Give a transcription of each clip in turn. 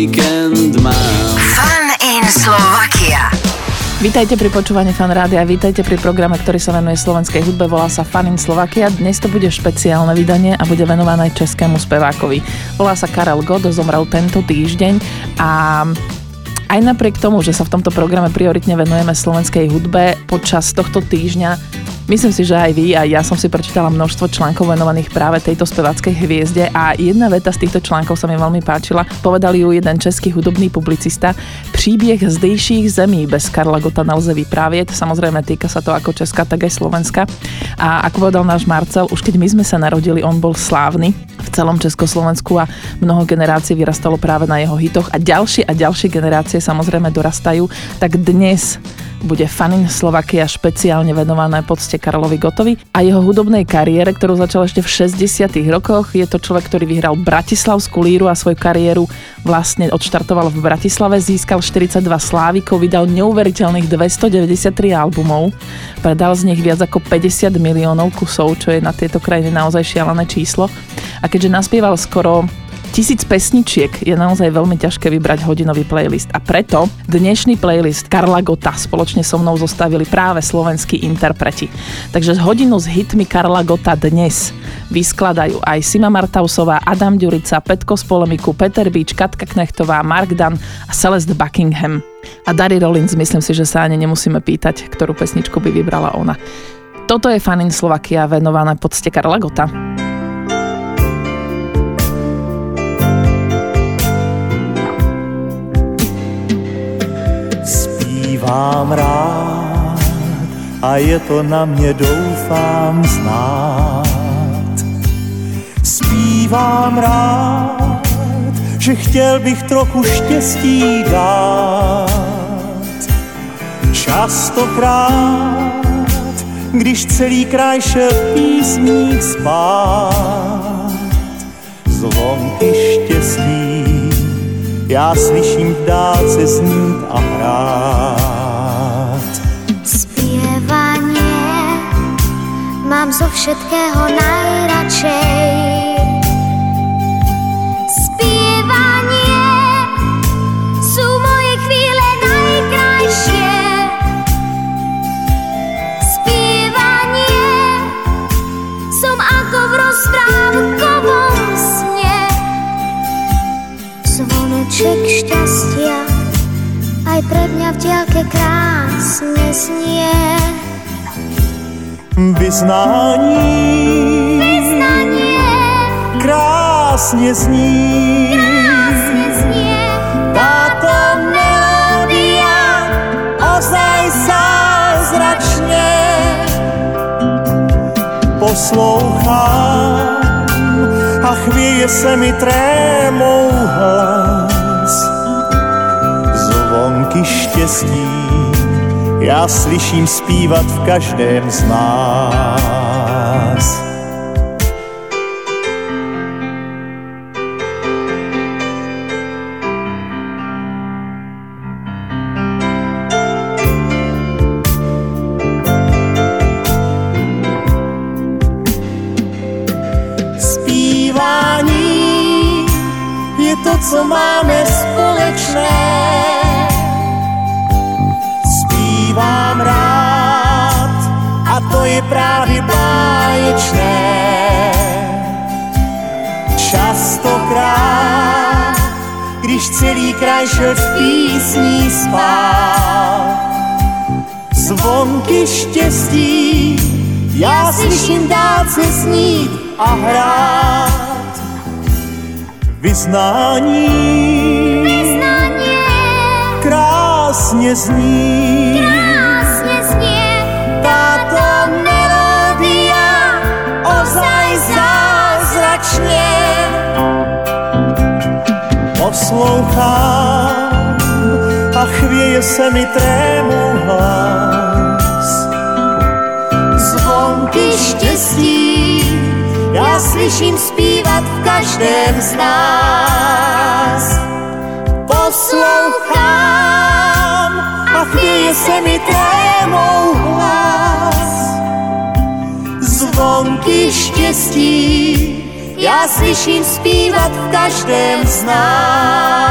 víkend mám. Fun in Slovakia. Vítajte pri počúvaní Fan rádia, vítajte pri programe, ktorý sa venuje slovenskej hudbe, volá sa Fun in Slovakia. Dnes to bude špeciálne vydanie a bude venované českému spevákovi. Volá sa Karel Gott, zomrel tento týždeň a... Aj napriek tomu, že sa v tomto programe prioritne venujeme slovenskej hudbe počas tohto týždňa, myslím si, že aj vy a ja som si prečítala množstvo článkov venovaných práve tejto speváckej hviezde a jedna veta z týchto článkov sa mi veľmi páčila. Povedal ju jeden český hudobný publicista. Příběh zdejších zemí bez Karla Gotta nelze vyprávět. Samozrejme týka sa to ako Česka, tak aj Slovenska. A ako povedal náš Marcel, už keď my sme sa narodili, on bol slávny v celom Československu a mnoho generácií vyrastalo práve na jeho hitoch a ďalšie generácie samozrejme dorastajú, tak dnes bude Fun in Slovakia špeciálne venované pocte Karlovi Gottovi a jeho hudobnej kariére, ktorú začal ešte v 60. rokoch. Je to človek, ktorý vyhral bratislavskú líru a svoju kariéru vlastne odštartoval v Bratislave, získal 42 slávikov, vydal neuveriteľných 293 albumov, predal z nich viac ako 50 miliónov kusov, čo je na tieto krajiny naozaj šialené číslo. A keďže naspieval skoro 1000 pesničiek, je naozaj veľmi ťažké vybrať hodinový playlist a preto dnešný playlist Karla Gotta spoločne so mnou zostavili práve slovenskí interpreti. Takže hodinu s hitmi Karla Gotta dnes vyskladajú aj Sima Martausová, Adam Ďurica, Petko z Polemiku, Peter Bič, Katka Knechtová, Mark Dann a Celeste Buckingham. A Dari Rolins, myslím si, že sa ani nemusíme pýtať, ktorú pesničku by vybrala ona. Toto je Fun in Slovakia venované pocte Karla Gotta. Mám rád a je to na mě, doufám, znát. Zpívám rád, že chtěl bych trochu štěstí dát. Častokrát, když celý kraj šel v písních spát, zvonky štěstí já slyším v dálce znít a hrát. Mám zo všetkého najradšej spievanie, sú moje chvíle najkrajšie. Spievanie, som ako v rozprávkovom sne. Zvoneček šťastia aj pre mňa v diaľke krásne znie. Vyznanie krásne zní, táto melódia ozaj zázračne. Poslouchám a chvíje se mi trémou hlas. Zvonky štěstí já slyším zpívat v každém z nás. Zpívání je to, co máme společné. Vám rád a to je právě báječné. Častokrát, když celý kraj šel v písni spát, zvonky štěstí já slyším dát se snít a hrát. Vyznání krásně zní, poslouchám a chvěje se mi trémou hlas. Zvonky štěstí já slyším zpívat v každém z nás. Poslouchám a chvěje se mi trémou hlas. Zvonky štěstí Já slyším zpívat v každém z nás.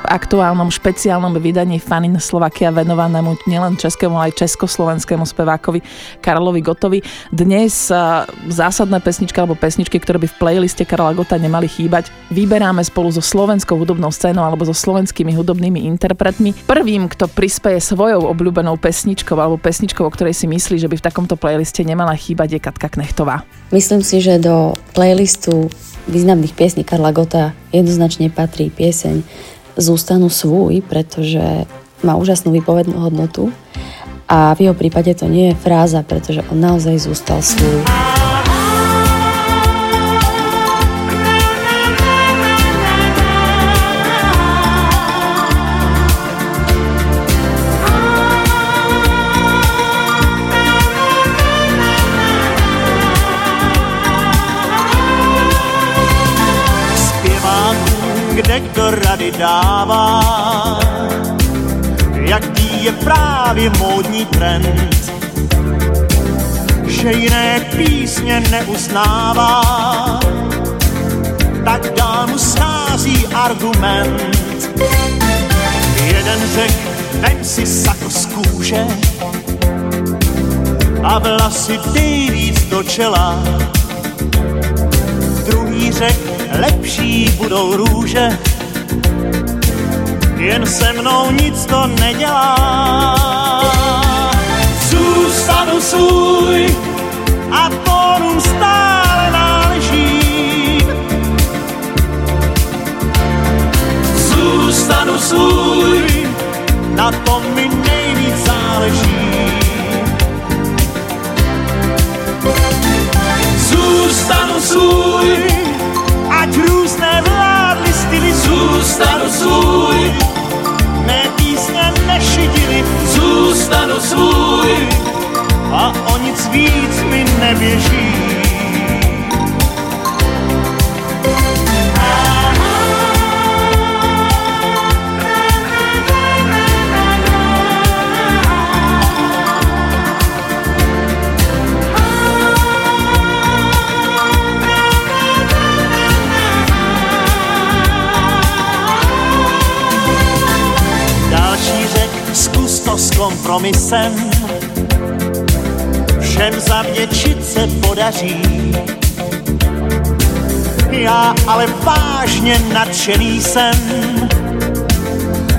V aktuálnom špeciálnom vydaní Fun in Slovakia venovanému nielen českému, ale aj československému spevákovi Karlovi Gottovi. Dnes zásadné pesničky alebo pesničky, ktoré by v playliste Karla Gotta nemali chýbať, vyberáme spolu so slovenskou hudobnou scénou alebo so slovenskými hudobnými interpretmi. Prvým, kto prispeje svojou obľúbenou pesničkou alebo pesničkou, o ktorej si myslí, že by v takomto playliste nemala chýbať, je Katka Knechtová. Myslím si, že do playlistu významných piesní Karla Gotta jednoznačne patrí pieseň Zústanu svúj, pretože má úžasnú výpovednú hodnotu a v jeho prípade to nie je fráza, pretože on naozaj zústal svúj. Kdo rady dává, jaký je právě módní trend, že jiné písně neuznává, tak dál mu schází argument. Jeden řekl, vem si sako z kůže a vlasy dej víc do čela. Druhý řekl, lepší budou růže, jen se mnou nic to nedělá. Zůstanu svůj a tónům stále náležím. Zůstanu svůj, na tom mi nejvíc záleží. Zůstanu svůj, ať různé vládly styly, zůstanu svůj, mé písně nešidily, zůstanu svůj, a o nic víc mi neběží. S kompromisem všem zavděčit se podaří. Já ale vážně nadšený jsem,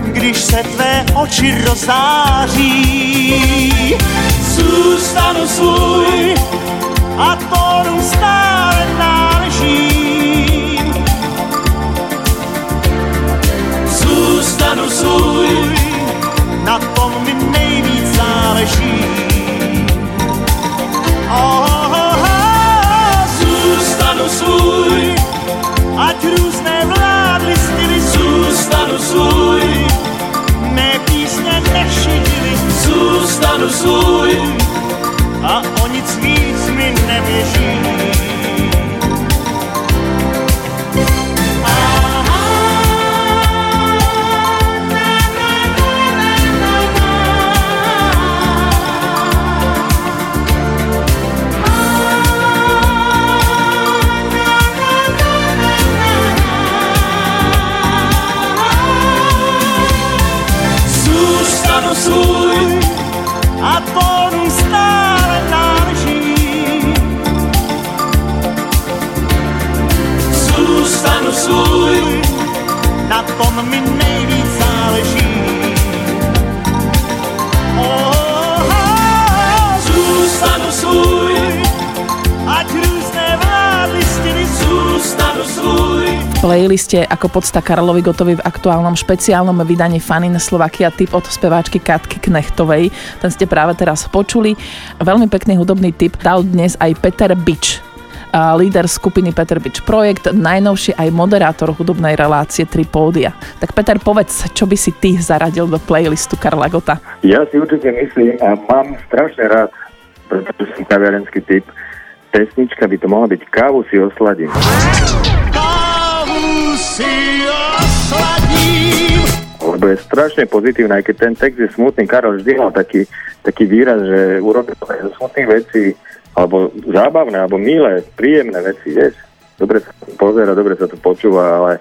když se tvé oči rozáří. Zůstanu svůj a tónům stále náležím. Zůstanu svůj, na tom mi nejvíc záleží. Oh, oh, oh, oh. Zůstanu svůj, ať různé vládly styly, zůstanu svůj, mé písně nešidily, zůstanu svůj, a o nic víc mi neběží. Svůj a tónům stále náležím. Zůstanu svůj, na tom mi nejvíc záleží. Oh, oh, oh. Zůstanu svůj, ať různé vlády styly, zůstanu svůj. V playliste ako podsta Karlovi Gottovi v aktuálnom špeciálnom vydaní Fun in Slovakia tip od speváčky Katky Knechtovej. Ten ste práve teraz počuli. Veľmi pekný hudobný tip dal dnes aj Peter Bič, líder skupiny Peter Bič Projekt, najnovšie aj moderátor hudobnej relácie Tripódia. Tak Peter, povedz, čo by si ty zaradil do playlistu Karla Gotta? Ja si určite myslím a mám strašne rád, pretože som kaviarenský typ. Pesnička by to mohla byť Kávu si osladím. Lebo je strašne pozitívne, aj keď ten text je smutný. Karol vždy mal taký výraz, že urobil smutných vecí a alebo zábavné, alebo milé, príjemné veci, vieš. Dobre sa pozera, dobre sa to počúva, ale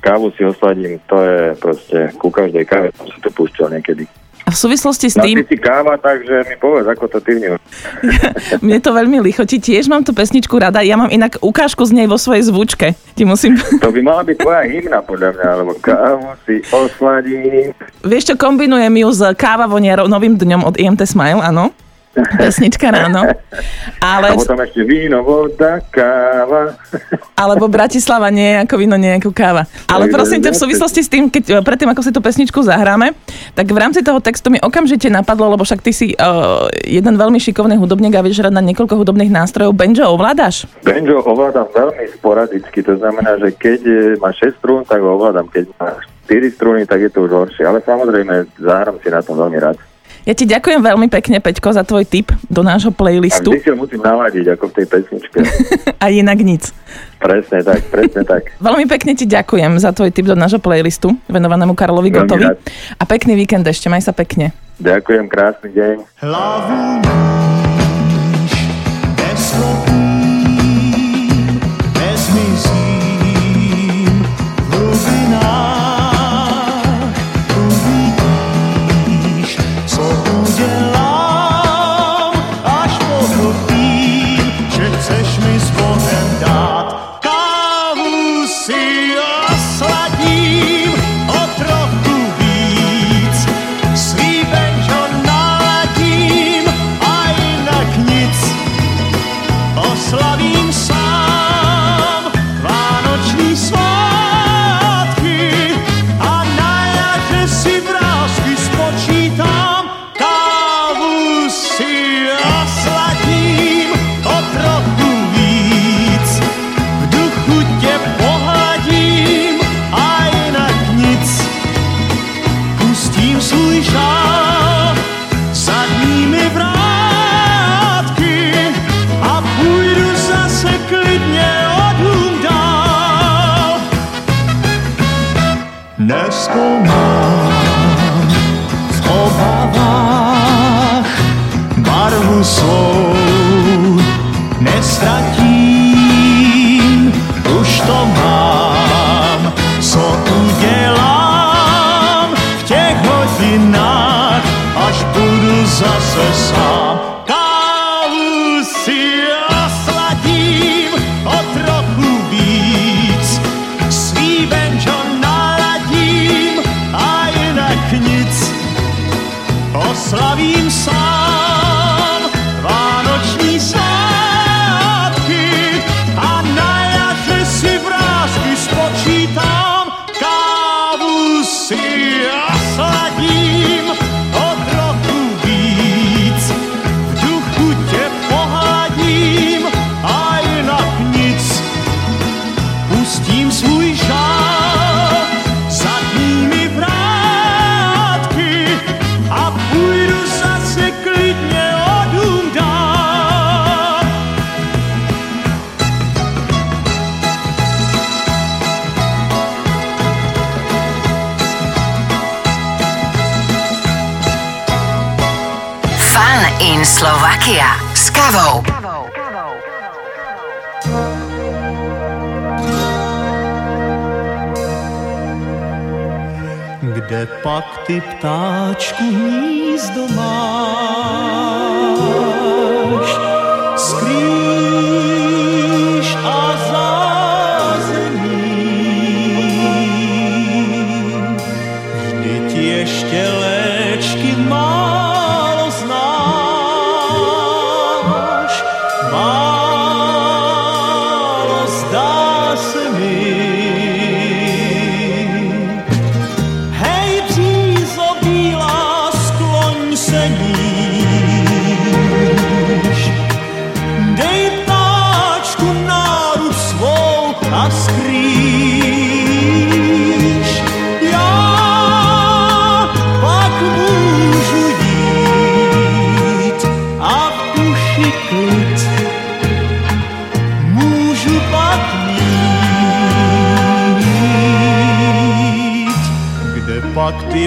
kávu si osladím, to je proste ku každej káve, som si to púšťal niekedy. A v súvislosti s tým... si káva, takže mi povedz, ako to ty vnímaš. Mne to veľmi lichotí, tiež mám tú pesničku rada, ja mám inak ukážku z nej vo svojej zvučke. Ti musím... To by mala byť tvoja hymna, podľa mňa, alebo kávu si osladím. Vieš čo, kombinujem ju s Káva vonia novým dňom od IMT Smile, áno? Pesnička ráno. Ale... A potom ešte víno, voda, káva. Alebo Bratislava nie ako víno, nie ako káva. Ale prosím ťa, v súvislosti s tým, keď predtým, ako si tú pesničku zahráme, tak v rámci toho textu mi okamžite napadlo, lebo však ty si jeden veľmi šikovný hudobník a vieš hrať na niekoľko hudobných nástrojov. Banjo ovládaš? Banjo ovládam veľmi sporadicky, to znamená, že keď má 6 strún, tak ho ovládam. Keď má 4 strúny, tak je to už horšie. Ale samozrejme, zahrám si na tom veľmi rád. Ja ti ďakujem veľmi pekne, Peťko, za tvoj tip do nášho playlistu. A vždy si ho musím naladiť, ako v tej pesničke. A inak nic. Presne tak, presne tak. Veľmi pekne ti ďakujem za tvoj tip do nášho playlistu, venovanému Karlovi Gottovi. A pekný víkend ešte, maj sa pekne. Ďakujem, krásny deň. Slovakia s Kavou. Kde pak ty, ptáčku, hnízdo máš? Skrýš a zázemí, vždy ti ešte léčky máš. Ty,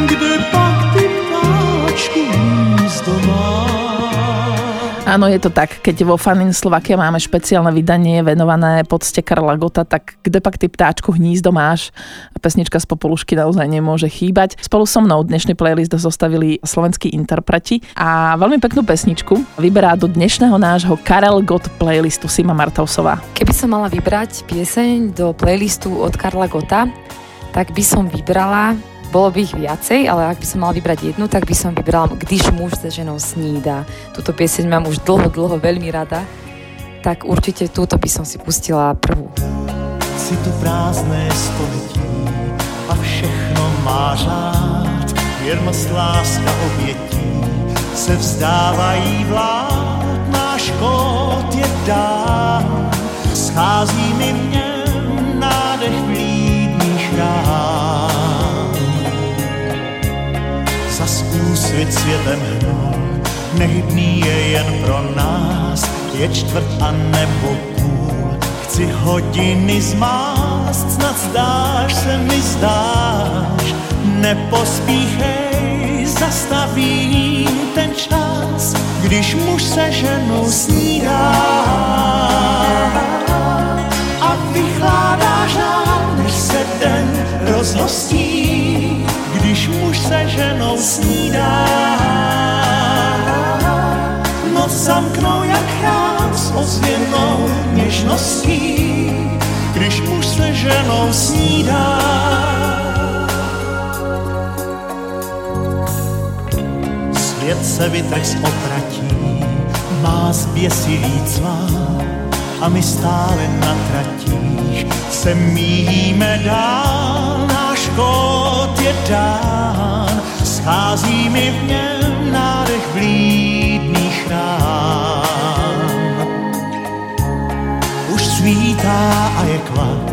kdy pak kytáčku místo máš. Áno, je to tak. Keď vo Fun in Slovakia máme špeciálne vydanie venované pocte Karla Gotta, tak kde pak ty ptáčku hnízdo máš? A pesnička z Popolušky naozaj nemôže chýbať. Spolu so mnou dnešný playlist zostavili slovenskí interpreti a veľmi peknú pesničku vyberá do dnešného nášho Karel Gott playlistu Sima Martausová. Keby som mala vybrať pieseň do playlistu od Karla Gotta, tak by som vybrala, bolo by ich viacej, ale ak by som mala vybrať jednu, tak by som vybrala Když muž se ženou snída. Túto pieseň mám už dlho veľmi rada, tak určite túto by som si pustila prvú. Si tu prázdné spovětí a všechno má řád, jen mast láska obětí se vzdávají vlád. Náš kód je dán, schází mi v něm nádech vlídných rád. Zas úsvit světem hnul, nehybný je jen pro nás, je čtvrt a nebo půl, chci hodiny zmást, snad zdáš se mi zdáš, nepospíchej, zastavím ten čas, když muž se ženou snídá a vychládá žán, než se den rozhostí. Když muž se ženou snídá, noc zamknou jak chrám s ozvěnou něžností. Když muž se ženou snídá. Svět se vytrh z opratí, má zběsilý cvát a my stále na tratích se míjíme dál. Náš kód je dán, schází mi v něm nádech vlídných rán. Už svítá a je klad,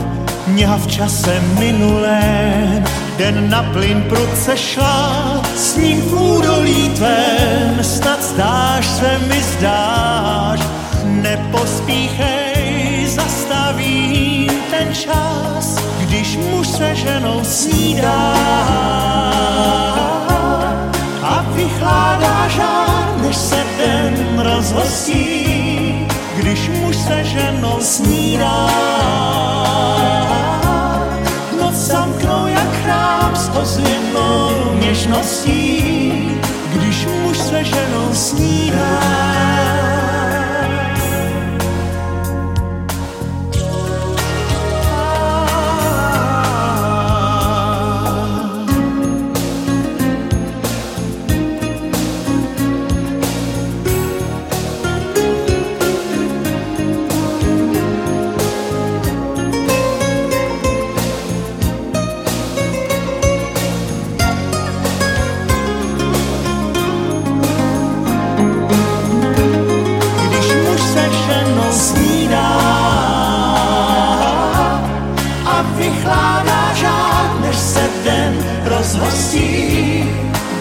mňa v čase minulém, den na plyn prudce šla, s ním v údolí tvém, snad zdáš se mi zdáš, nepospíchej, zastavím ten čas, když muž se ženou snídá a vychládá žár, než se den rozhostí, když muž se ženou snídá. Noc zamknou jak chrám s ozvěnou něžností, když muž se ženou snídá.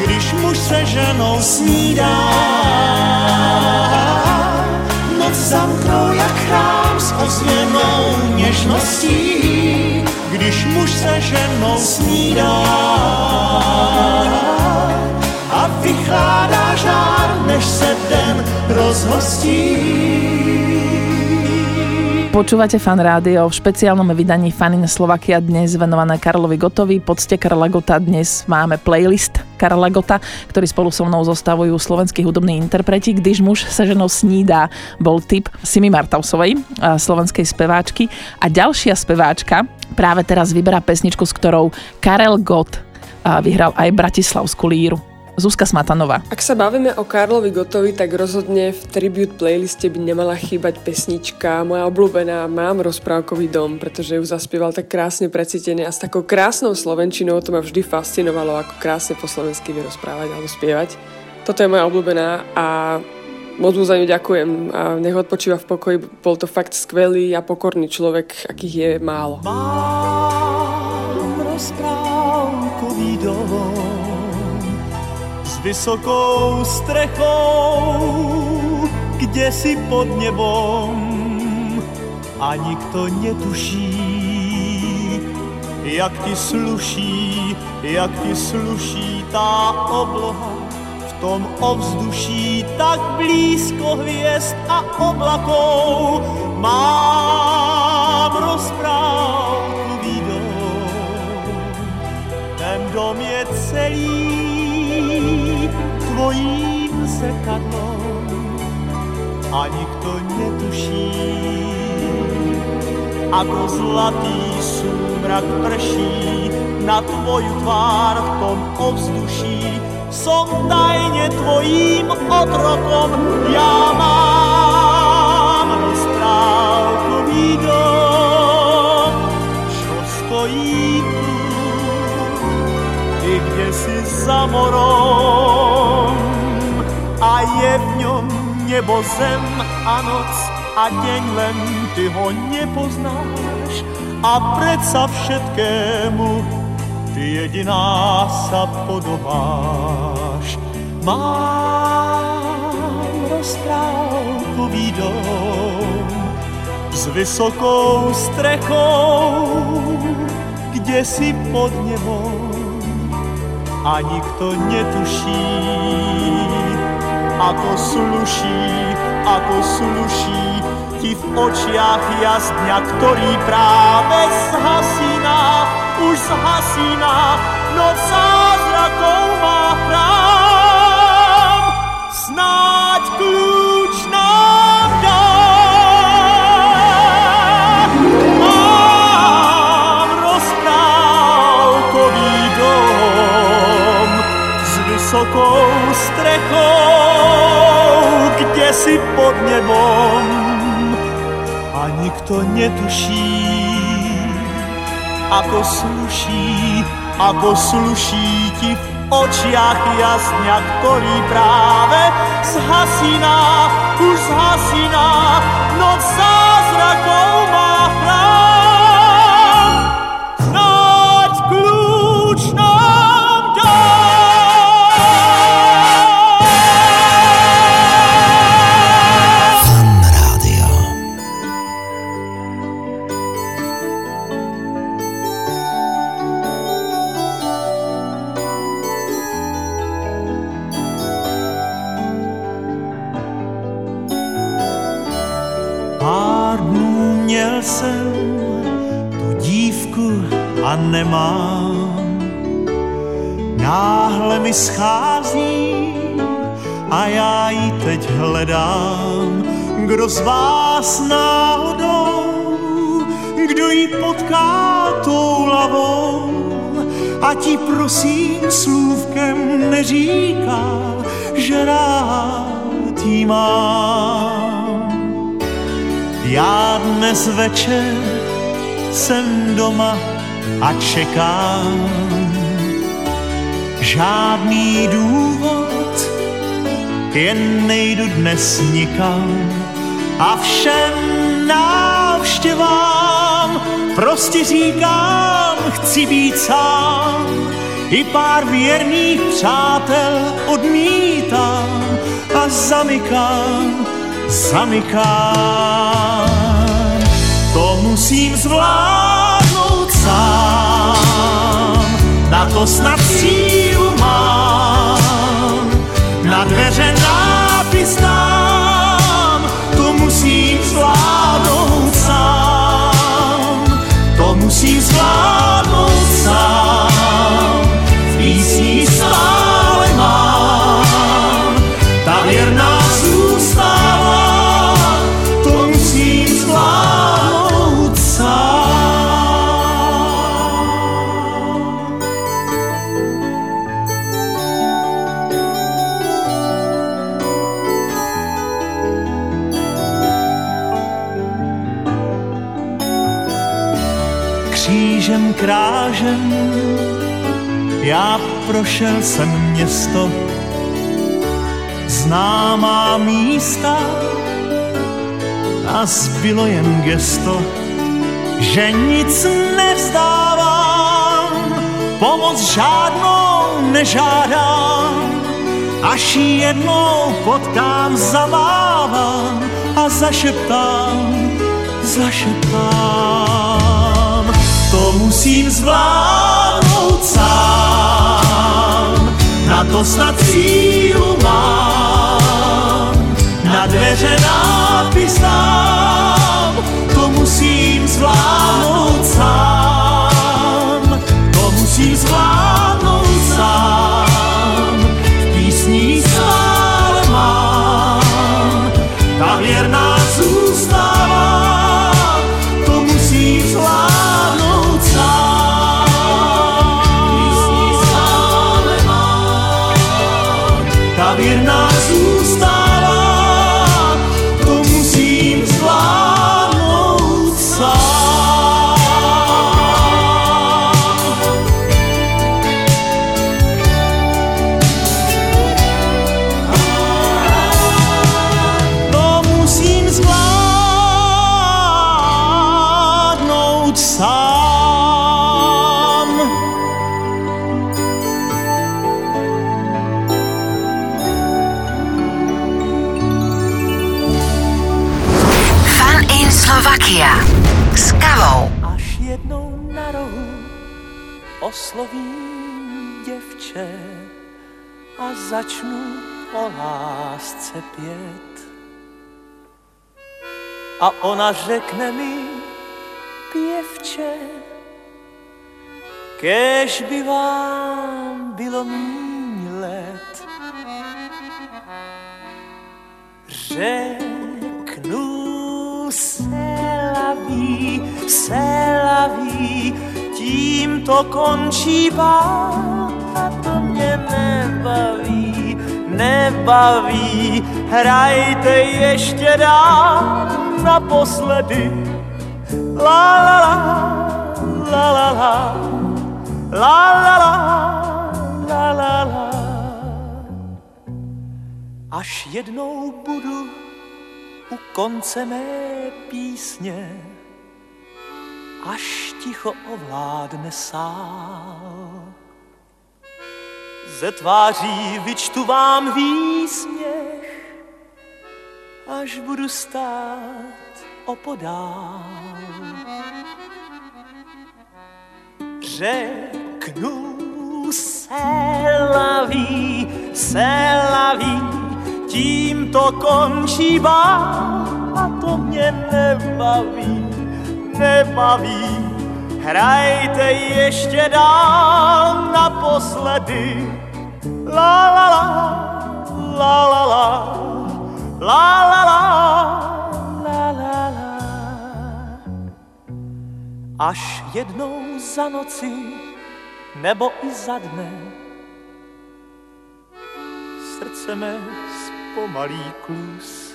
Když muž se ženou snídá, noc zamknou jak chrám s ozvěnou něžností, když muž se ženou snídá a vychládá žár, než se den rozhostí. Počúvate Fan Rádio v špeciálnom vydaní Fun in Slovakia, dnes venované Karlovi Gottovi. Po cte Karla Gotta dnes máme playlist Karla Gotta, ktorý spolu so mnou zostavujú slovenskí hudobní interpreti. Když muž sa ženou snídá, bol tip Simi Martausovej, slovenskej speváčky. A ďalšia speváčka práve teraz vyberá pesničku, s ktorou Karel Gott vyhral aj bratislavskú líru. Zuzka Smatanová. Ak sa bavíme o Karlovi Gottovi, tak rozhodne v tribute playliste by nemala chýbať pesnička moja obľúbená Mám rozprávkový dom, pretože ju zaspieval tak krásne, precítene a s takou krásnou slovenčinou. To ma vždy fascinovalo, ako krásne po slovensky vie rozprávať alebo spievať. Toto je moja obľúbená a moc mu za ňu ďakujem a nech odpočíva v pokoji. Bol to fakt skvelý a pokorný človek, akých je málo. Mám rozprávkový dom vysokou strechou, kde si pod nebom a nikto netuší, jak ti sluší tá obloha v tom ovzduší tak blízko hviezd a oblakov. Mám rozprávkový dom, ten dom je celý tvojím zrkadlom a nikto netuší, ako zlatý súmrak prší na tvoju tvár v tom ovzduší. Som tajne tvojím otrokom, ja mám rozprávkový dom, čo stojí tu, i kde si za morom, a je v ňom nebo, zem a noc a deň, len ty ho nepoznáš a predsa všetkému ty jediná sa podobáš. Mám rozprávkový dom s vysokou strechou, kde si pod nebom a nikto netuší, ako sluší ti v očiach jasňa, ktorý práve zhasíná, už zhasíná, no zázrakov má chrám, snáď kľúč nám dá. Vysokou strechou, kde si pod nebom a nikto netuší, ako sluší ti v očiach jasňa, ktorý práve zhasíná, už zhasíná, noc zázrakov má chrám, snáď kľúč nám dá. Jsem tu dívku a nemám, náhle mi schází a já ji teď hledám. Kdo z vás náhodou, kdo ji potká tou hlavou, ať ji prosím slůvkem neříká, že rád jí mám. Já dnes večer jsem doma a čekám. Žádný důvod, jen nejdu dnes nikam. A všem návštěvám prostě říkám, chci být sám. I pár věrných přátel odmítám a zamykám. To musím zvládnout sám, na to snad sílu mám, na dveře nápis dám, to musím zvládnout sám. křížem krážem, já prošel jsem město, známá místa a zbylo jen gesto, že nic nevzdávám, pomoc žádnou nežádám, až jednou potkám, zamávám a zašeptám. To musím zvládnout sám, na to snad sílu mám, na dveře nápis dám. To musím zvládnout sám, to musím zvládnout sám, v písni stále mám, ta věrná zůstává. Oslovím děvče a začnu o lásce pět. A ona řekne mi, pěvče, kéž by vám bylo míň let. Řeknu se laví, tímto končí bál a to mě nebaví, nebaví. Hrajte ještě dál naposledy. La la la, la la la, la la la. Až jednou budu u konce mé písně, až ticho ovládne sál, ze tváří vyčtu vám výsměch, až budu stát opodál. Řeknu se laví, tímto končí bál a to mě nebaví, nebaví. Hrajte ještě dál naposledy. La la la, la la la, la la la, la la la. Až jednou za noci nebo i za dne srdce mé zpomalí klus,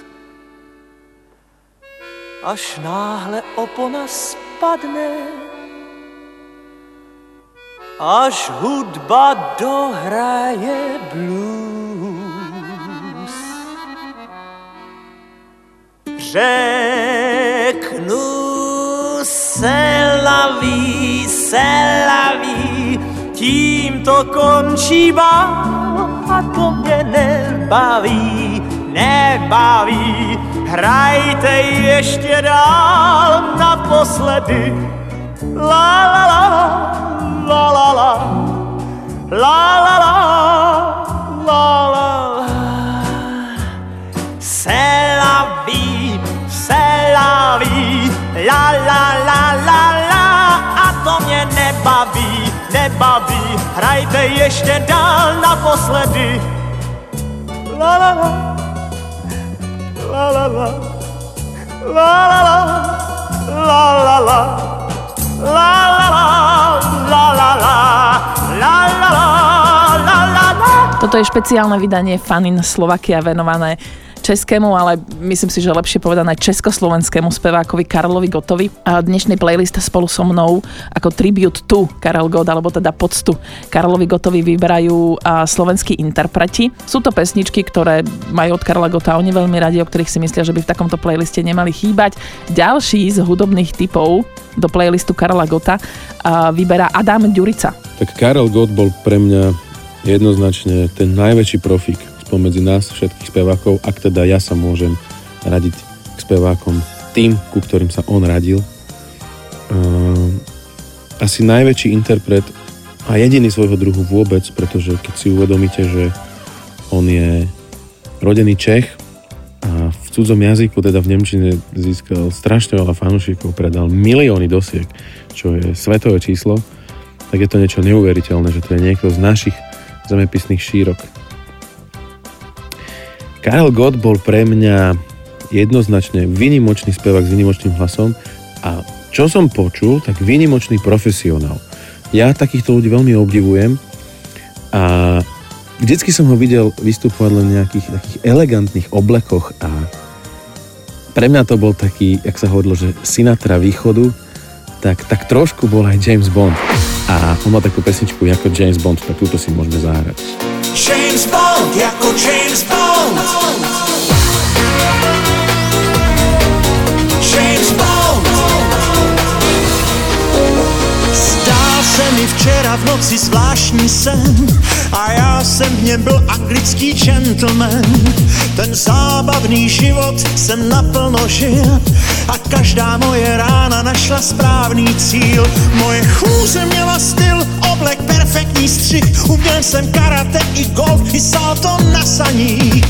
až náhle opona spadne, až hudba dohraje blues. Řeknu se laví, tímto končí bál a to mě nebaví, nebaví. Hrajte ještě dál naposledy. La la la, la la la, la la la, la la la. C'est la vie, la la la la la. A to mě nebaví, nebaví. Hrajte ještě dál naposledy. La la la, la la la, la la la, la la la, la la la, la la la. Toto je špeciálne vydanie Fun in Slovakia venované českému, ale myslím si, že lepšie povedané československému spevákovi Karlovi Gottovi. A dnešný playlist spolu so mnou ako tribute to Karel Gott, alebo teda poctu Karlovi Gottovi vyberajú slovenskí interpreti. Sú to pesničky, ktoré majú od Karla Gotta oni veľmi radi, o ktorých si myslia, že by v takomto playliste nemali chýbať. Ďalší z hudobných tipov do playlistu Karla Gotta vyberá Adam Ďurica. Tak Karel Gott bol pre mňa jednoznačne ten najväčší profík pomedzi nás všetkých spevákov, ak teda ja sa môžem radiť k spevákom tým, ku ktorým sa on radil. Asi najväčší interpret a jediný svojho druhu vôbec, pretože keď si uvedomíte, že on je rodený Čech a v cudzom jazyku, teda v nemčine, získal strašne veľa fanúšikov, predal milióny dosiek, čo je svetové číslo, tak je to niečo neuveriteľné, že to je niekto z našich zemepisných šírok. Karel Gott bol pre mňa jednoznačne výnimočný spevák s výnimočným hlasom a čo som počul, tak výnimočný profesionál. Ja takýchto ľudí veľmi obdivujem a vždycky som ho videl vystupovať len v nejakých takých elegantných oblekoch a pre mňa to bol taký, jak sa hovorilo, že Sinatra východu, tak trošku bol aj James Bond. A on má takú pesničku ako James Bond, tak túto si môžeme zahrať. James Bond, ako James Bond. James Bond. Zdá se mi včera v noci zvláštní sen a já jsem v něm byl anglický gentleman. Ten zábavný život jsem naplno žil a každá moje rána našla správný cíl. Moje chůze měla styl, oblek perfektní střih, uměl jsem karate i golf i salto na saní.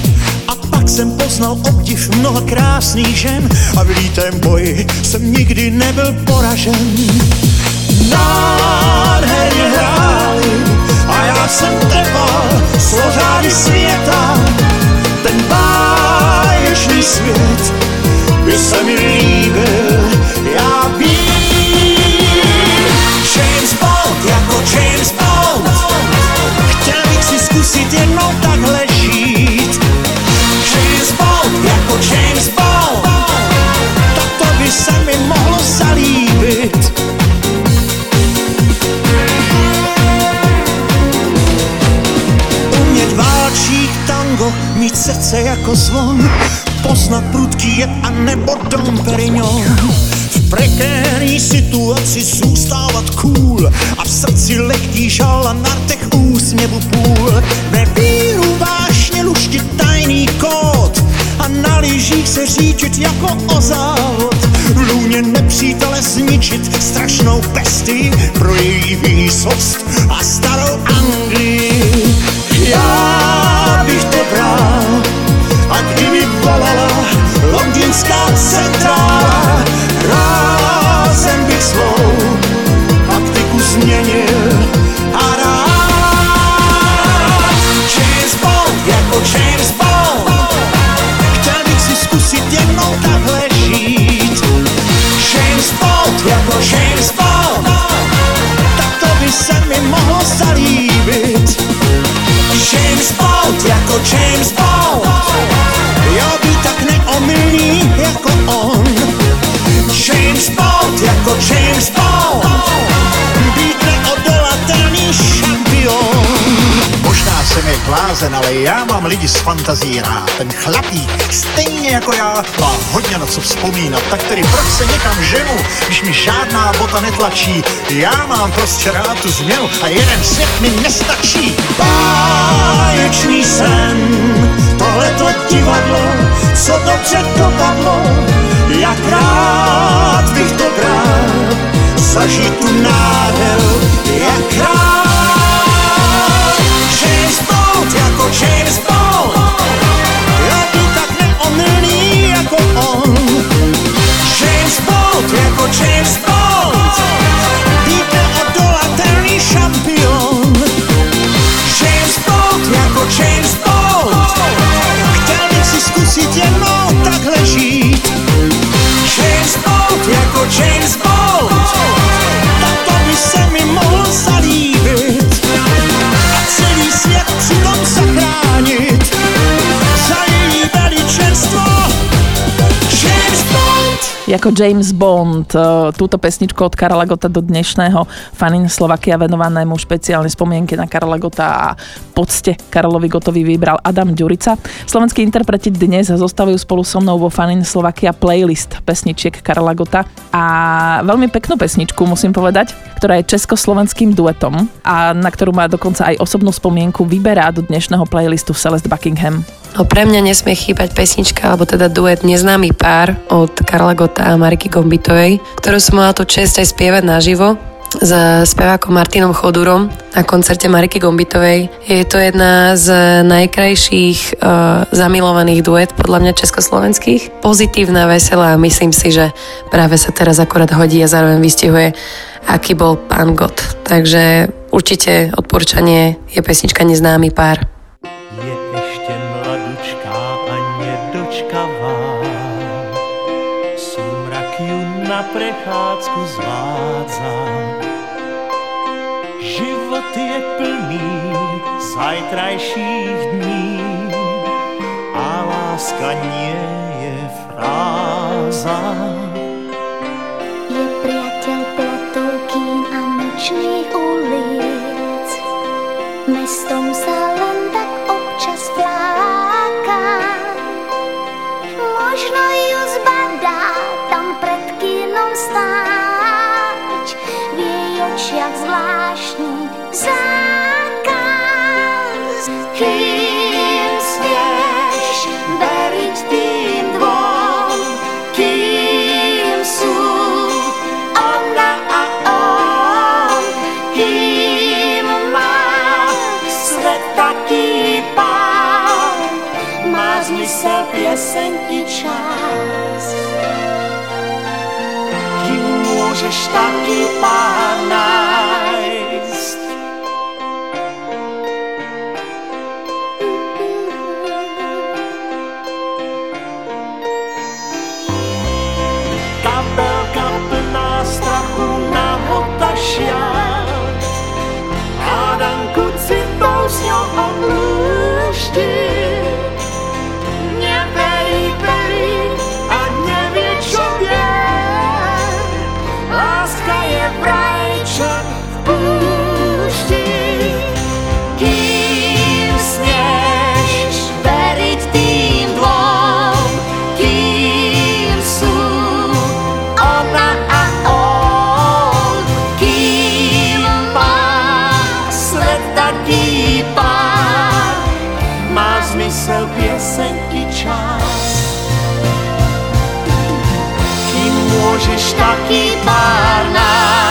A pak jsem poznal obdiv mnoha krásných žen a v lítém boji jsem nikdy nebyl poražen. Nádherně hráli a já jsem trval složády světa. Ten báječný svět by se mi líbil, já vím. James Bond, jako James Bond, chtěl bych si zkusit jednou takhle žít. James Bond, jako James Bond, tak to by se mi mohlo zalíbit. Mít srdce jako zvon, poznat prudký jed a nebo Dom Perignon. V prekérní situaci zůstávat cool a v srdci lehký žal a na rtech úsměvu půl. Nevíru vážně luštit tajný kód a na lyžích se řídit jako o závod. V lůně nepřítele zničit strašnou pesty pro její výsost a starou Anglii. Já bych to bral, a kdyby volala londýnská centrála, rázem bych svou taktiku změnil a rád. James Bond, jako James Bond, chtěl bych si zkusit jednou takhle žít. James Bond, jako James Bond, tak to by se mi mohlo zalíbit. James Bond, jako James Bond, já by tak neomylný jako on. James Bond, jako James Bond, být neodolatelný šampion. Možná jsem je blázen, ale já mám lidi s fantazí rád. Ten chlapík, stejně jako já, má hodně na co vzpomínat. Tak tedy proč se někam ženu, když mi žádná bota netlačí? Já mám prostě rád tu změnu a jeden svět mi nestačí. Báječný sen, tohleto divadlo, co dobře dopadlo, jak rád bych to bral, zažít tu nádheru, jak rád. James Bond, jako James Bond, já tu tak neomylný jako on. James Bond, jako James Bond, být neodolatelný šampion. James Bond, jako James Bond, chtěl bych si zkusit jednou takhle žít. James Bond, jako James Bond, tak to by se mi mohlo zalíbit. ako James Bond. Túto pesničku od Karela Gotta do dnešného Fun in Slovakia venovanému špeciálnej spomienke na Karela Gotta a pocte Karelovi Gottovi vybral Adam Ďurica. Slovenskí interpreti dnes zostávajú spolu so mnou vo Fun in Slovakia playlist pesničiek Karela Gotta a veľmi peknú pesničku, musím povedať, ktorá je československým duetom a na ktorú má dokonca aj osobnú spomienku, vyberá do dnešného playlistu Celeste Buckingham. Pre mňa nesmie chýbať pesnička, alebo teda duet Neznámy pár od Karela Gotta a Mariky Gombitovej, ktorú som mala tú česť aj spievať naživo s spevákom Martinom Chodúrom na koncerte Mariky Gombitovej. Je to jedna z najkrajších zamilovaných duet, podľa mňa československých. Pozitívna, veselá a myslím si, že práve sa teraz akorát hodí a zároveň vystihuje, aký bol pán Gott. Takže určite odporúčanie je pesnička Neznámy pár. Prechádzku zvádzam. Život je plný zajtrajších dní a láska nie je fráza. Je priateľ plotov, kín a nočných ulic. Mestom sa len tak občas vlákam. Možno ju zbadá tam pred kinom stáť, v jej očiach zvláštny zákaz. Kým smieš veriť tým dvom, kým sú ona a on, kým má svet taký pán, má zmysel pieseň i čas. Môžeš taký pár nájsť. Kabelka plná strachu nám otašia a Danku citou s ňou oblúšti. Neverí, verí a nevie, čo vie. Pieseň i čas. Kým môžeš taký pár nájsť.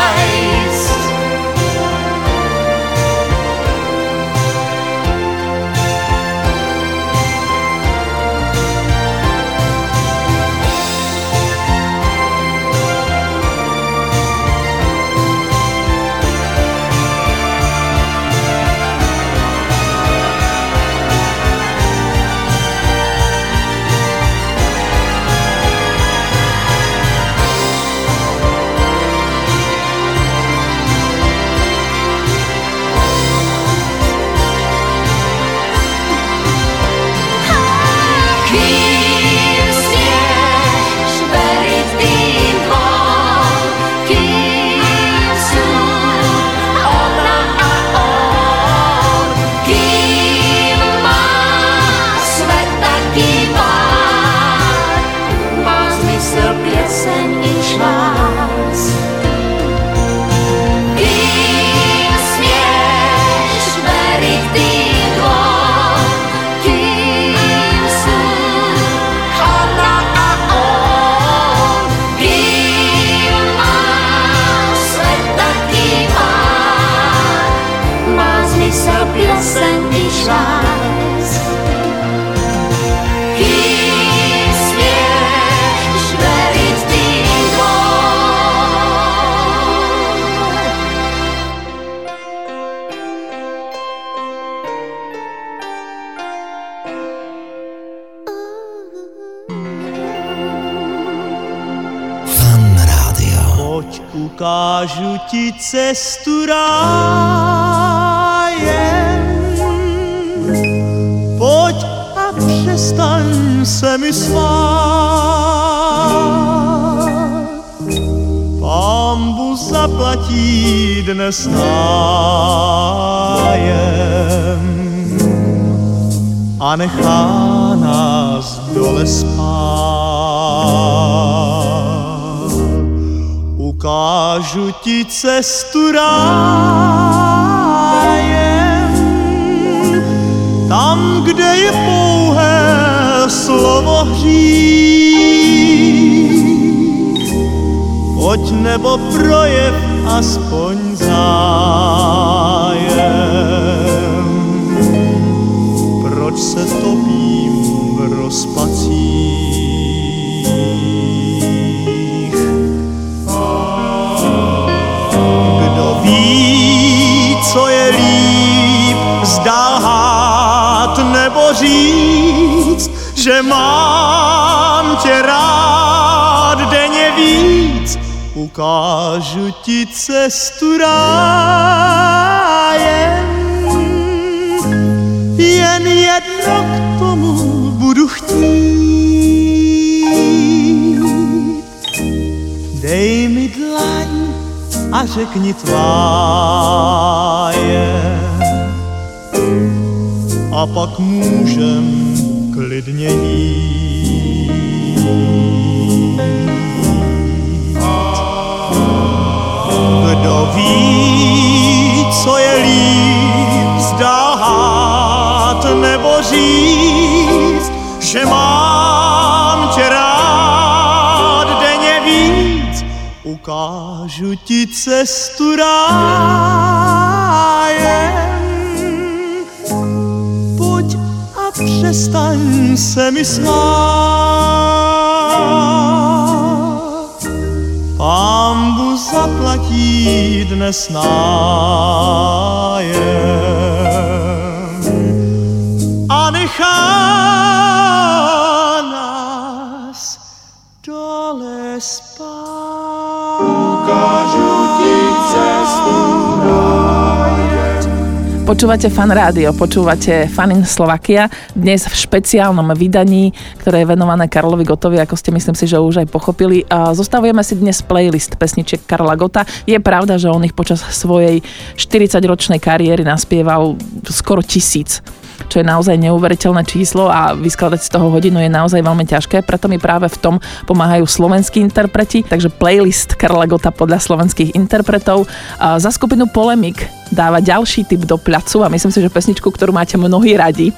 Ukážu ti cestu rájem, pojď a přestaň se mi smát. zaplatí dnes nájem a nechá nás dole spát. Ukážu ti cestu rájem, tam, kde je pouhé slovo hřích. Pojď nebo projev aspoň zájem. Proč se topím v rozpacích? Kdo ví, co je líp, zdát nebo říct, že mám tě rád denně víc. Ukážu ti cestu rájem, jen jedno k tomu budu chtít. Dej mi dlaň a řekni tvá je, a pak můžem klidně jít. Kdo ví, co je líp, zdát nebo říct, že mám tě rád denně víc. Ukážu ti cestu rájem, pojď a přestaň se mi smát. Pánbu zaplatí dnes nájem a nechá nás dole spát. Ukážu ti cestu rájem. Počúvate Fan Rádio, počúvate Fun in Slovakia, dnes v špeciálnom vydaní, ktoré je venované Karlovi Gottovi, ako ste, myslím si, že už aj pochopili. Zostavujeme si dnes playlist pesničiek Karla Gotta. Je pravda, že on ich počas svojej 40-ročnej kariéry naspieval skoro 1000, čo je naozaj neuveriteľné číslo a vyskladať z toho hodinu je naozaj veľmi ťažké, preto mi práve v tom pomáhajú slovenskí interpreti, takže playlist Karla Gotta podľa slovenských interpretov. Za skupinu Polemik dáva ďalší typ do placu a myslím si, že pesničku, ktorú máte mnohí radi,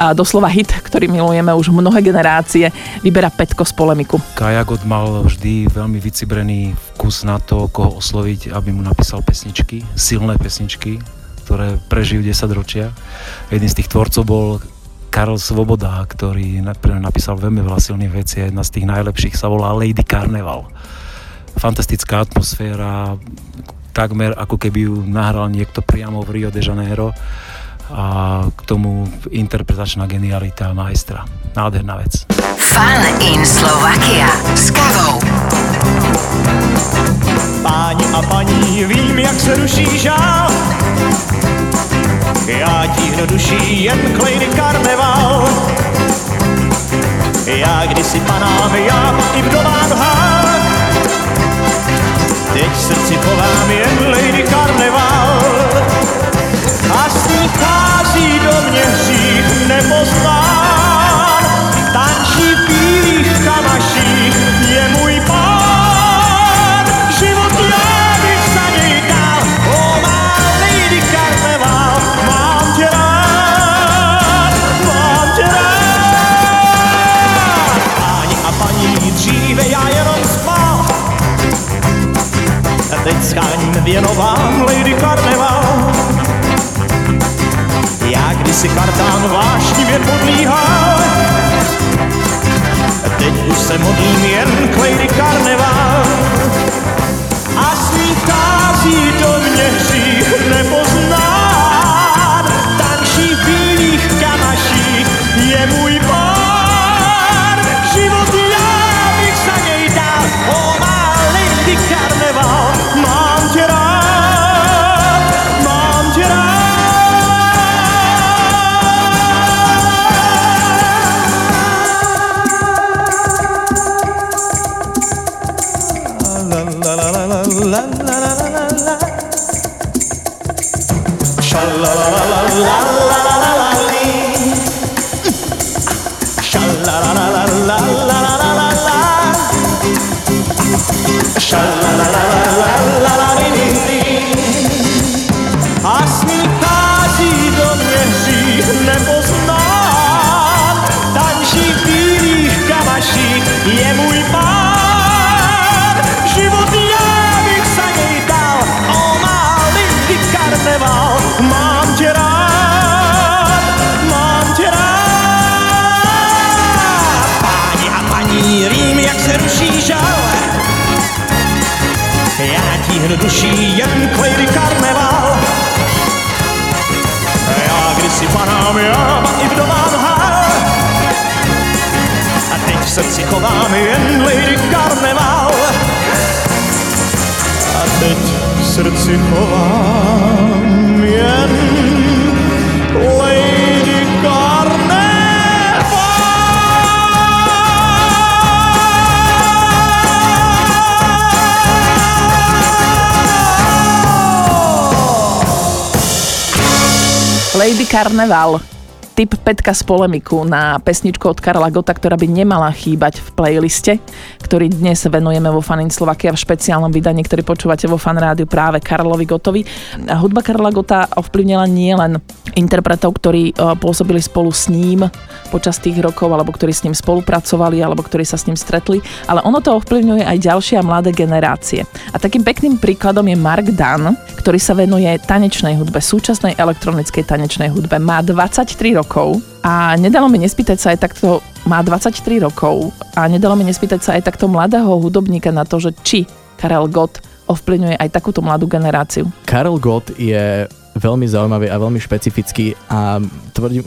a doslova hit, ktorý milujeme už mnohé generácie, vyberá Petko z Polemiku. Kaja Gott mal vždy veľmi vycibrený vkus na to, koho osloviť, aby mu napísal pesničky, silné pesničky, ktoré prežijú 10 ročia. Jedným z tých tvorcov bol Karol Svoboda, ktorý napísal veľmi veľa silných vecí. Jedna z tých najlepších sa volá Lady Carnival. Fantastická atmosféra, takmer ako keby ju nahral niekto priamo v Rio de Janeiro, a k tomu interpretačná genialita majstra. Nádherná vec. Fun in Slovakia s Kavou. Páni a paní, vím, jak se ruší žál. Já tíhnu duší jen klejny karneval. Já kdysi panám, já i vdovám hák. Teď v srdci chovám jen lejny karneval. A z nich tází do mě hřích nepoznán. Tančí v bílých kamaších je můj pán. Život já bych za něj dal, o má Lady Carnival. Mám tě rád, mám tě rád. Páni a paní, dříve já jenom spal. A teď sháním věnovám Lady Carnival. Já kdysi kartán vášnivě podlíhal, teď už se modlím jen k Lady Carnival. A s ní tází do mě hřích nepoznán, tančí v bílých kamaších je můj pán. Život já bych za něj dal, o má Lady Carnival. Mám tě rád, mám tě rád. la la la la la. Sha la la la la la la la li. Sha la la la la la la la la la. Sha la la la la la la li li. A smilkází do mě hřích nepoznám, tančí v bílých kamaších je můj pán. Já tíhnu duší jen klejdy karneval. Já kdysi panám, já i vdovám hál. A teď v srdci chovám jen lady karneval. A teď v srdci chovám jen lady karneval. Lady Karneval, tip Petka z polemiku na pesničku od Karla Gotta, ktorá by nemala chýbať v playliste, ktorý dnes venujeme vo Fun in Slovakia v špeciálnom vydaní, ktorý počúvate vo Fun rádiu práve Karlovi Gottovi. Hudba Karla Gotta ovplyvnila nielen interpretov, ktorí pôsobili spolu s ním počas tých rokov, alebo ktorí s ním spolupracovali, alebo ktorí sa s ním stretli, ale ono to ovplyvňuje aj ďalšie a mladé generácie. A takým pekným príkladom je Mark Dann, ktorý sa venuje tanečnej hudbe, súčasnej elektronickej tanečnej hudbe. Má 23 rokov a nedalo mi nespýtať sa aj takto, má 23 rokov a nedalo mi nespýtať sa aj takto mladého hudobníka na to, že či Karel Gott ovplyvňuje aj takúto mladú generáciu. Karel Gott je veľmi zaujímavý a veľmi špecifický a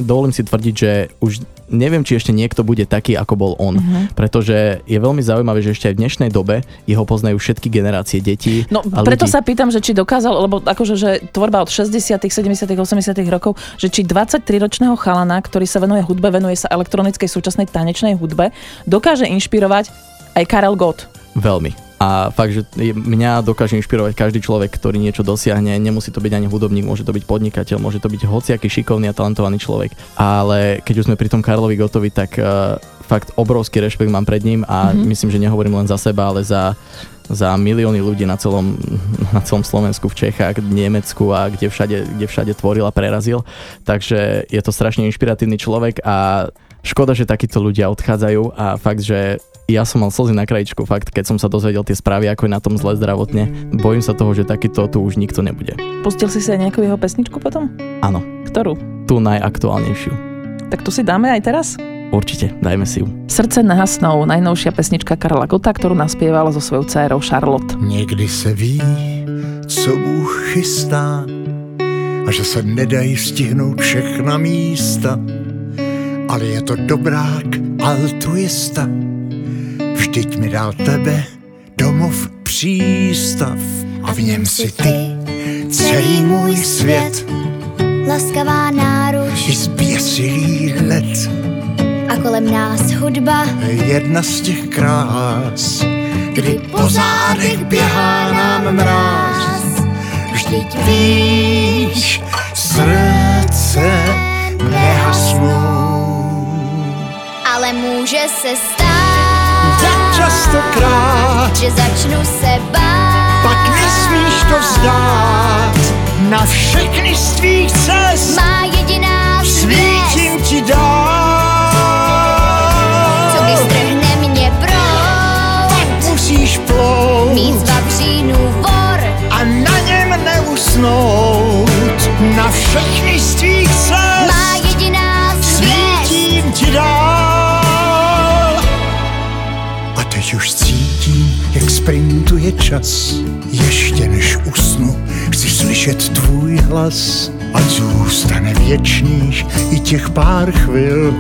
dovolím si tvrdiť, že už neviem, či ešte niekto bude taký, ako bol on. Mm-hmm. Pretože je veľmi zaujímavé, že ešte aj v dnešnej dobe jeho poznajú všetky generácie detí. No a preto ľudí. Sa pýtam, že či dokázal, lebo akože že tvorba od 60., 70., 80. rokov, že či 23-ročného chalana, ktorý sa venuje hudbe, venuje sa elektronickej súčasnej tanečnej hudbe, dokáže inšpirovať aj Karel Gott. Veľmi. A fakt, že mňa dokáže inšpirovať každý človek, ktorý niečo dosiahne. Nemusí to byť ani hudobník, môže to byť podnikateľ, môže to byť hociaký šikovný a talentovaný človek. Ale keď už sme pri tom Karlovi Gottovi, tak fakt obrovský rešpekt mám pred ním a myslím, že nehovorím len za seba, ale za milióny ľudí na celom Slovensku, v Čechách, v Nemecku a kde všade tvoril a prerazil. Takže je to strašne inšpiratívny človek a škoda, že takíto ľudia odchádzajú a fakt, že ja som mal slzy na krajičku, fakt, keď som sa dozvedel tie správy, ako je na tom zle zdravotne. Bojím sa toho, že takýto tu už nikto nebude. Pustil si sa nejakú jeho pesničku potom? Áno. Ktorú? Tú najaktuálnejšiu. Tak tu si dáme aj teraz? Určite, dajme si ju. Srdce nahasnou, najnovšia pesnička Karla Gotta, ktorú naspievala so svojou dcérou Charlotte. Někdy se ví, co Bůh chystá a že se nedají stihnout všechna místa, ale je to dobrák altruista. Vždyť mi dal tebe domov přístav a v něm si ty celý můj svět. Laskavá náruč i zběsilých let a kolem nás hudba, jedna z těch krás, kdy po zádech běhá nám mráz. Vždyť víš, srdce nehasnou, ale může se stát tak častokrát, že začnu se bát, pak nesmíš to vzdát. Na všechny z tvých cest má jediná vzdest, svítím ti dát. Co když strhne mě proud, tak musíš plout, mít z vavřínů vor a na něm neusnout. Na všechny z tvých cest má jediná vzdest, svítím ti dát. Teď už cítím, jak sprintuje čas. Ještě než usnu, chci slyšet tvůj hlas. Ať zůstane věčných i těch pár chvil,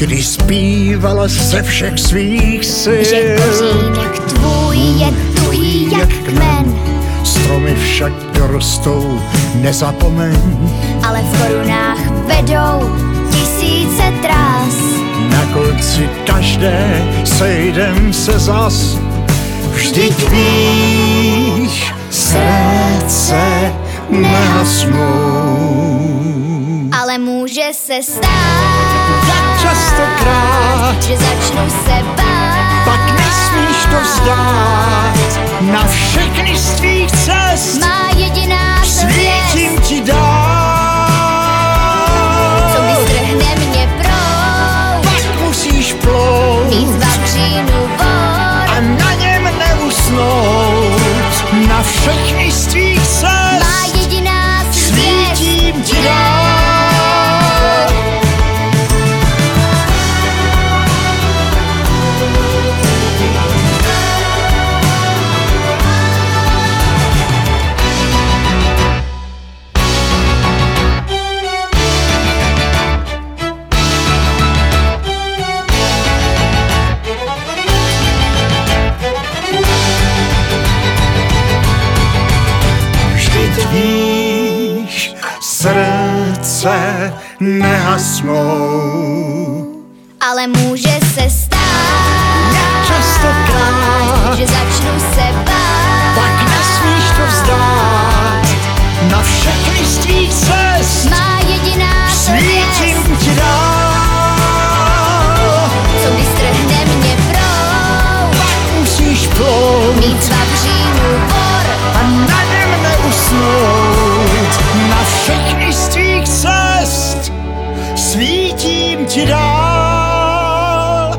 kdy zpívala ze všech svých sil. Že kořínek tvůj je tuhý jak kmen, stromy však dorostou, nezapomeň. Ale v korunách vedou tisíce trás, na konci každé sejdem se zas. Vždyť víš. srdce nehasnú. Ale môže se stát tak častokrát, že začnu se bát, tak nesmíš to vzdát. Na všechny z tvých cest má jediná světím ti dá. Co mi strhne mě proud, pak musíš plout víc vavřínu vor a na něm neusnout. Na všechny z tvých cest má jediná světím ti dá. Srdce nehasnou. Ale môže se stát častokrát, že začnu se bát, tak nesmíš to vzdát. Na všechny z tvých cest má jediná světím ti dá. Co mi strhne mě proud, tak musíš plout mít vavřínu vor a na něm neusnout. Na všechny cest svítím ti dál.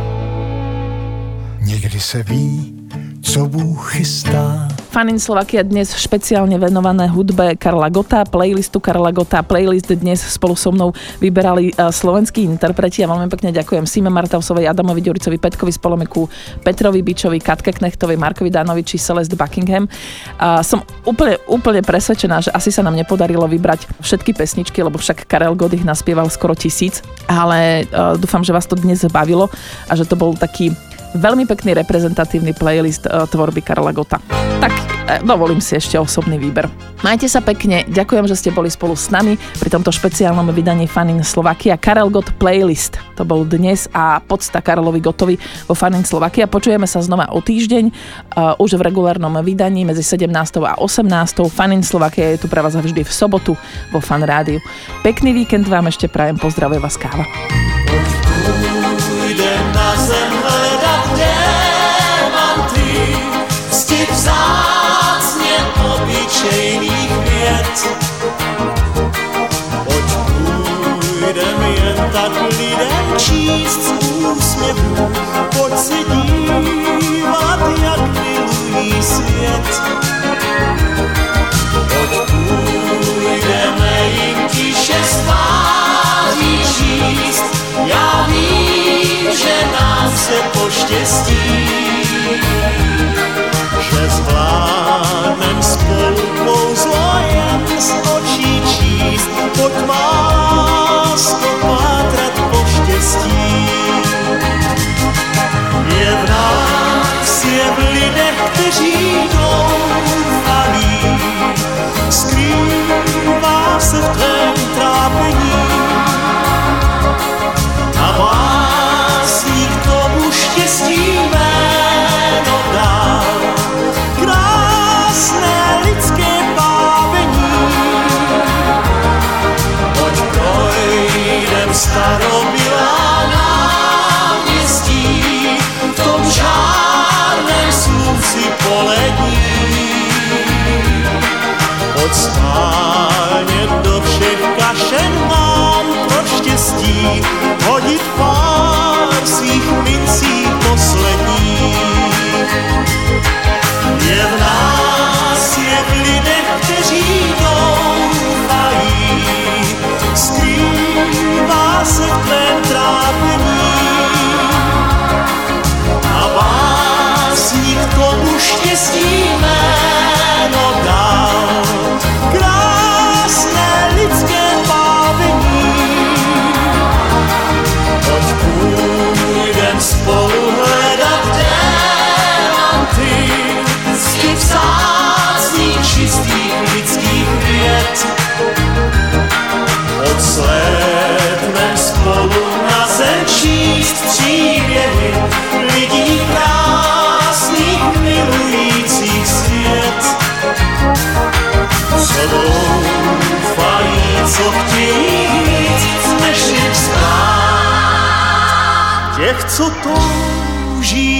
Niekdy se ví, co Bůh chystá. Fun in Slovakia dnes špeciálne venované hudbe Karla Gotta, playlistu Karla Gotta. Playlist dnes spolu so mnou vyberali slovenskí interpreti a veľmi pekne ďakujem Sime Martausovej, Adamovi Ďuricovi, Petkovi z Polomeku, Petrovi Bičovi, Katke Knechtovej, Markovi Danovi či Celeste Buckingham. A som úplne presvedčená, že asi sa nám nepodarilo vybrať všetky pesničky, lebo však Karel Gott ich naspieval skoro 1000, ale dúfam, že vás to dnes bavilo a že to bol taký veľmi pekný reprezentatívny playlist tvorby Karla Gotta. Tak dovolím si ešte osobný výber. Majte sa pekne, ďakujem, že ste boli spolu s nami pri tomto špeciálnom vydaní Fun in Slovakia. Karel Gott playlist, to bol dnes a podsta Karlovi Gottovi vo Fun in Slovakia. Počujeme sa znova o týždeň, už v regulárnom vydaní medzi 17. a 18. Fun in Slovakia je tu pre vás vždy v sobotu vo Fan rádiu. Pekný víkend vám ešte prajem, pozdravuje vás Káva. Vzácně obyčejných věc. Pojď půjdem jen tak lidem číst z úsměvů, pojď se dívat, jak milují svět. Pojď půjdeme jim tiše z tváří číst, já vím, že nám se poštěstí. Že zvládnem spolu kouzlo jen z očí číst, pojď lásko pátrat po štěstí. Je v nás, je v lidech, kteří doufají, skrývá se v tvém trápení. A básní k tomu štěstí jméno dá. Starobylá náměstí, v tom žárném slunci polední. Od spálně do všech kašen mám pro štěstí hodit pár svých mincí posledních. Je v nás, je v lidech, kteří doufají, skrývá se v tvém trápení. A básník tomu štěstí jméno dal, krásné lidské pávení. Pojď půjdem spolu hledat diamanty z těch vzácných čistých lidských věd. Odslétnem spolu na zem číst příběhy lidí krásných milujících svět. sebou chvalí, co chtějí víc, než jich znát. Těch, co touží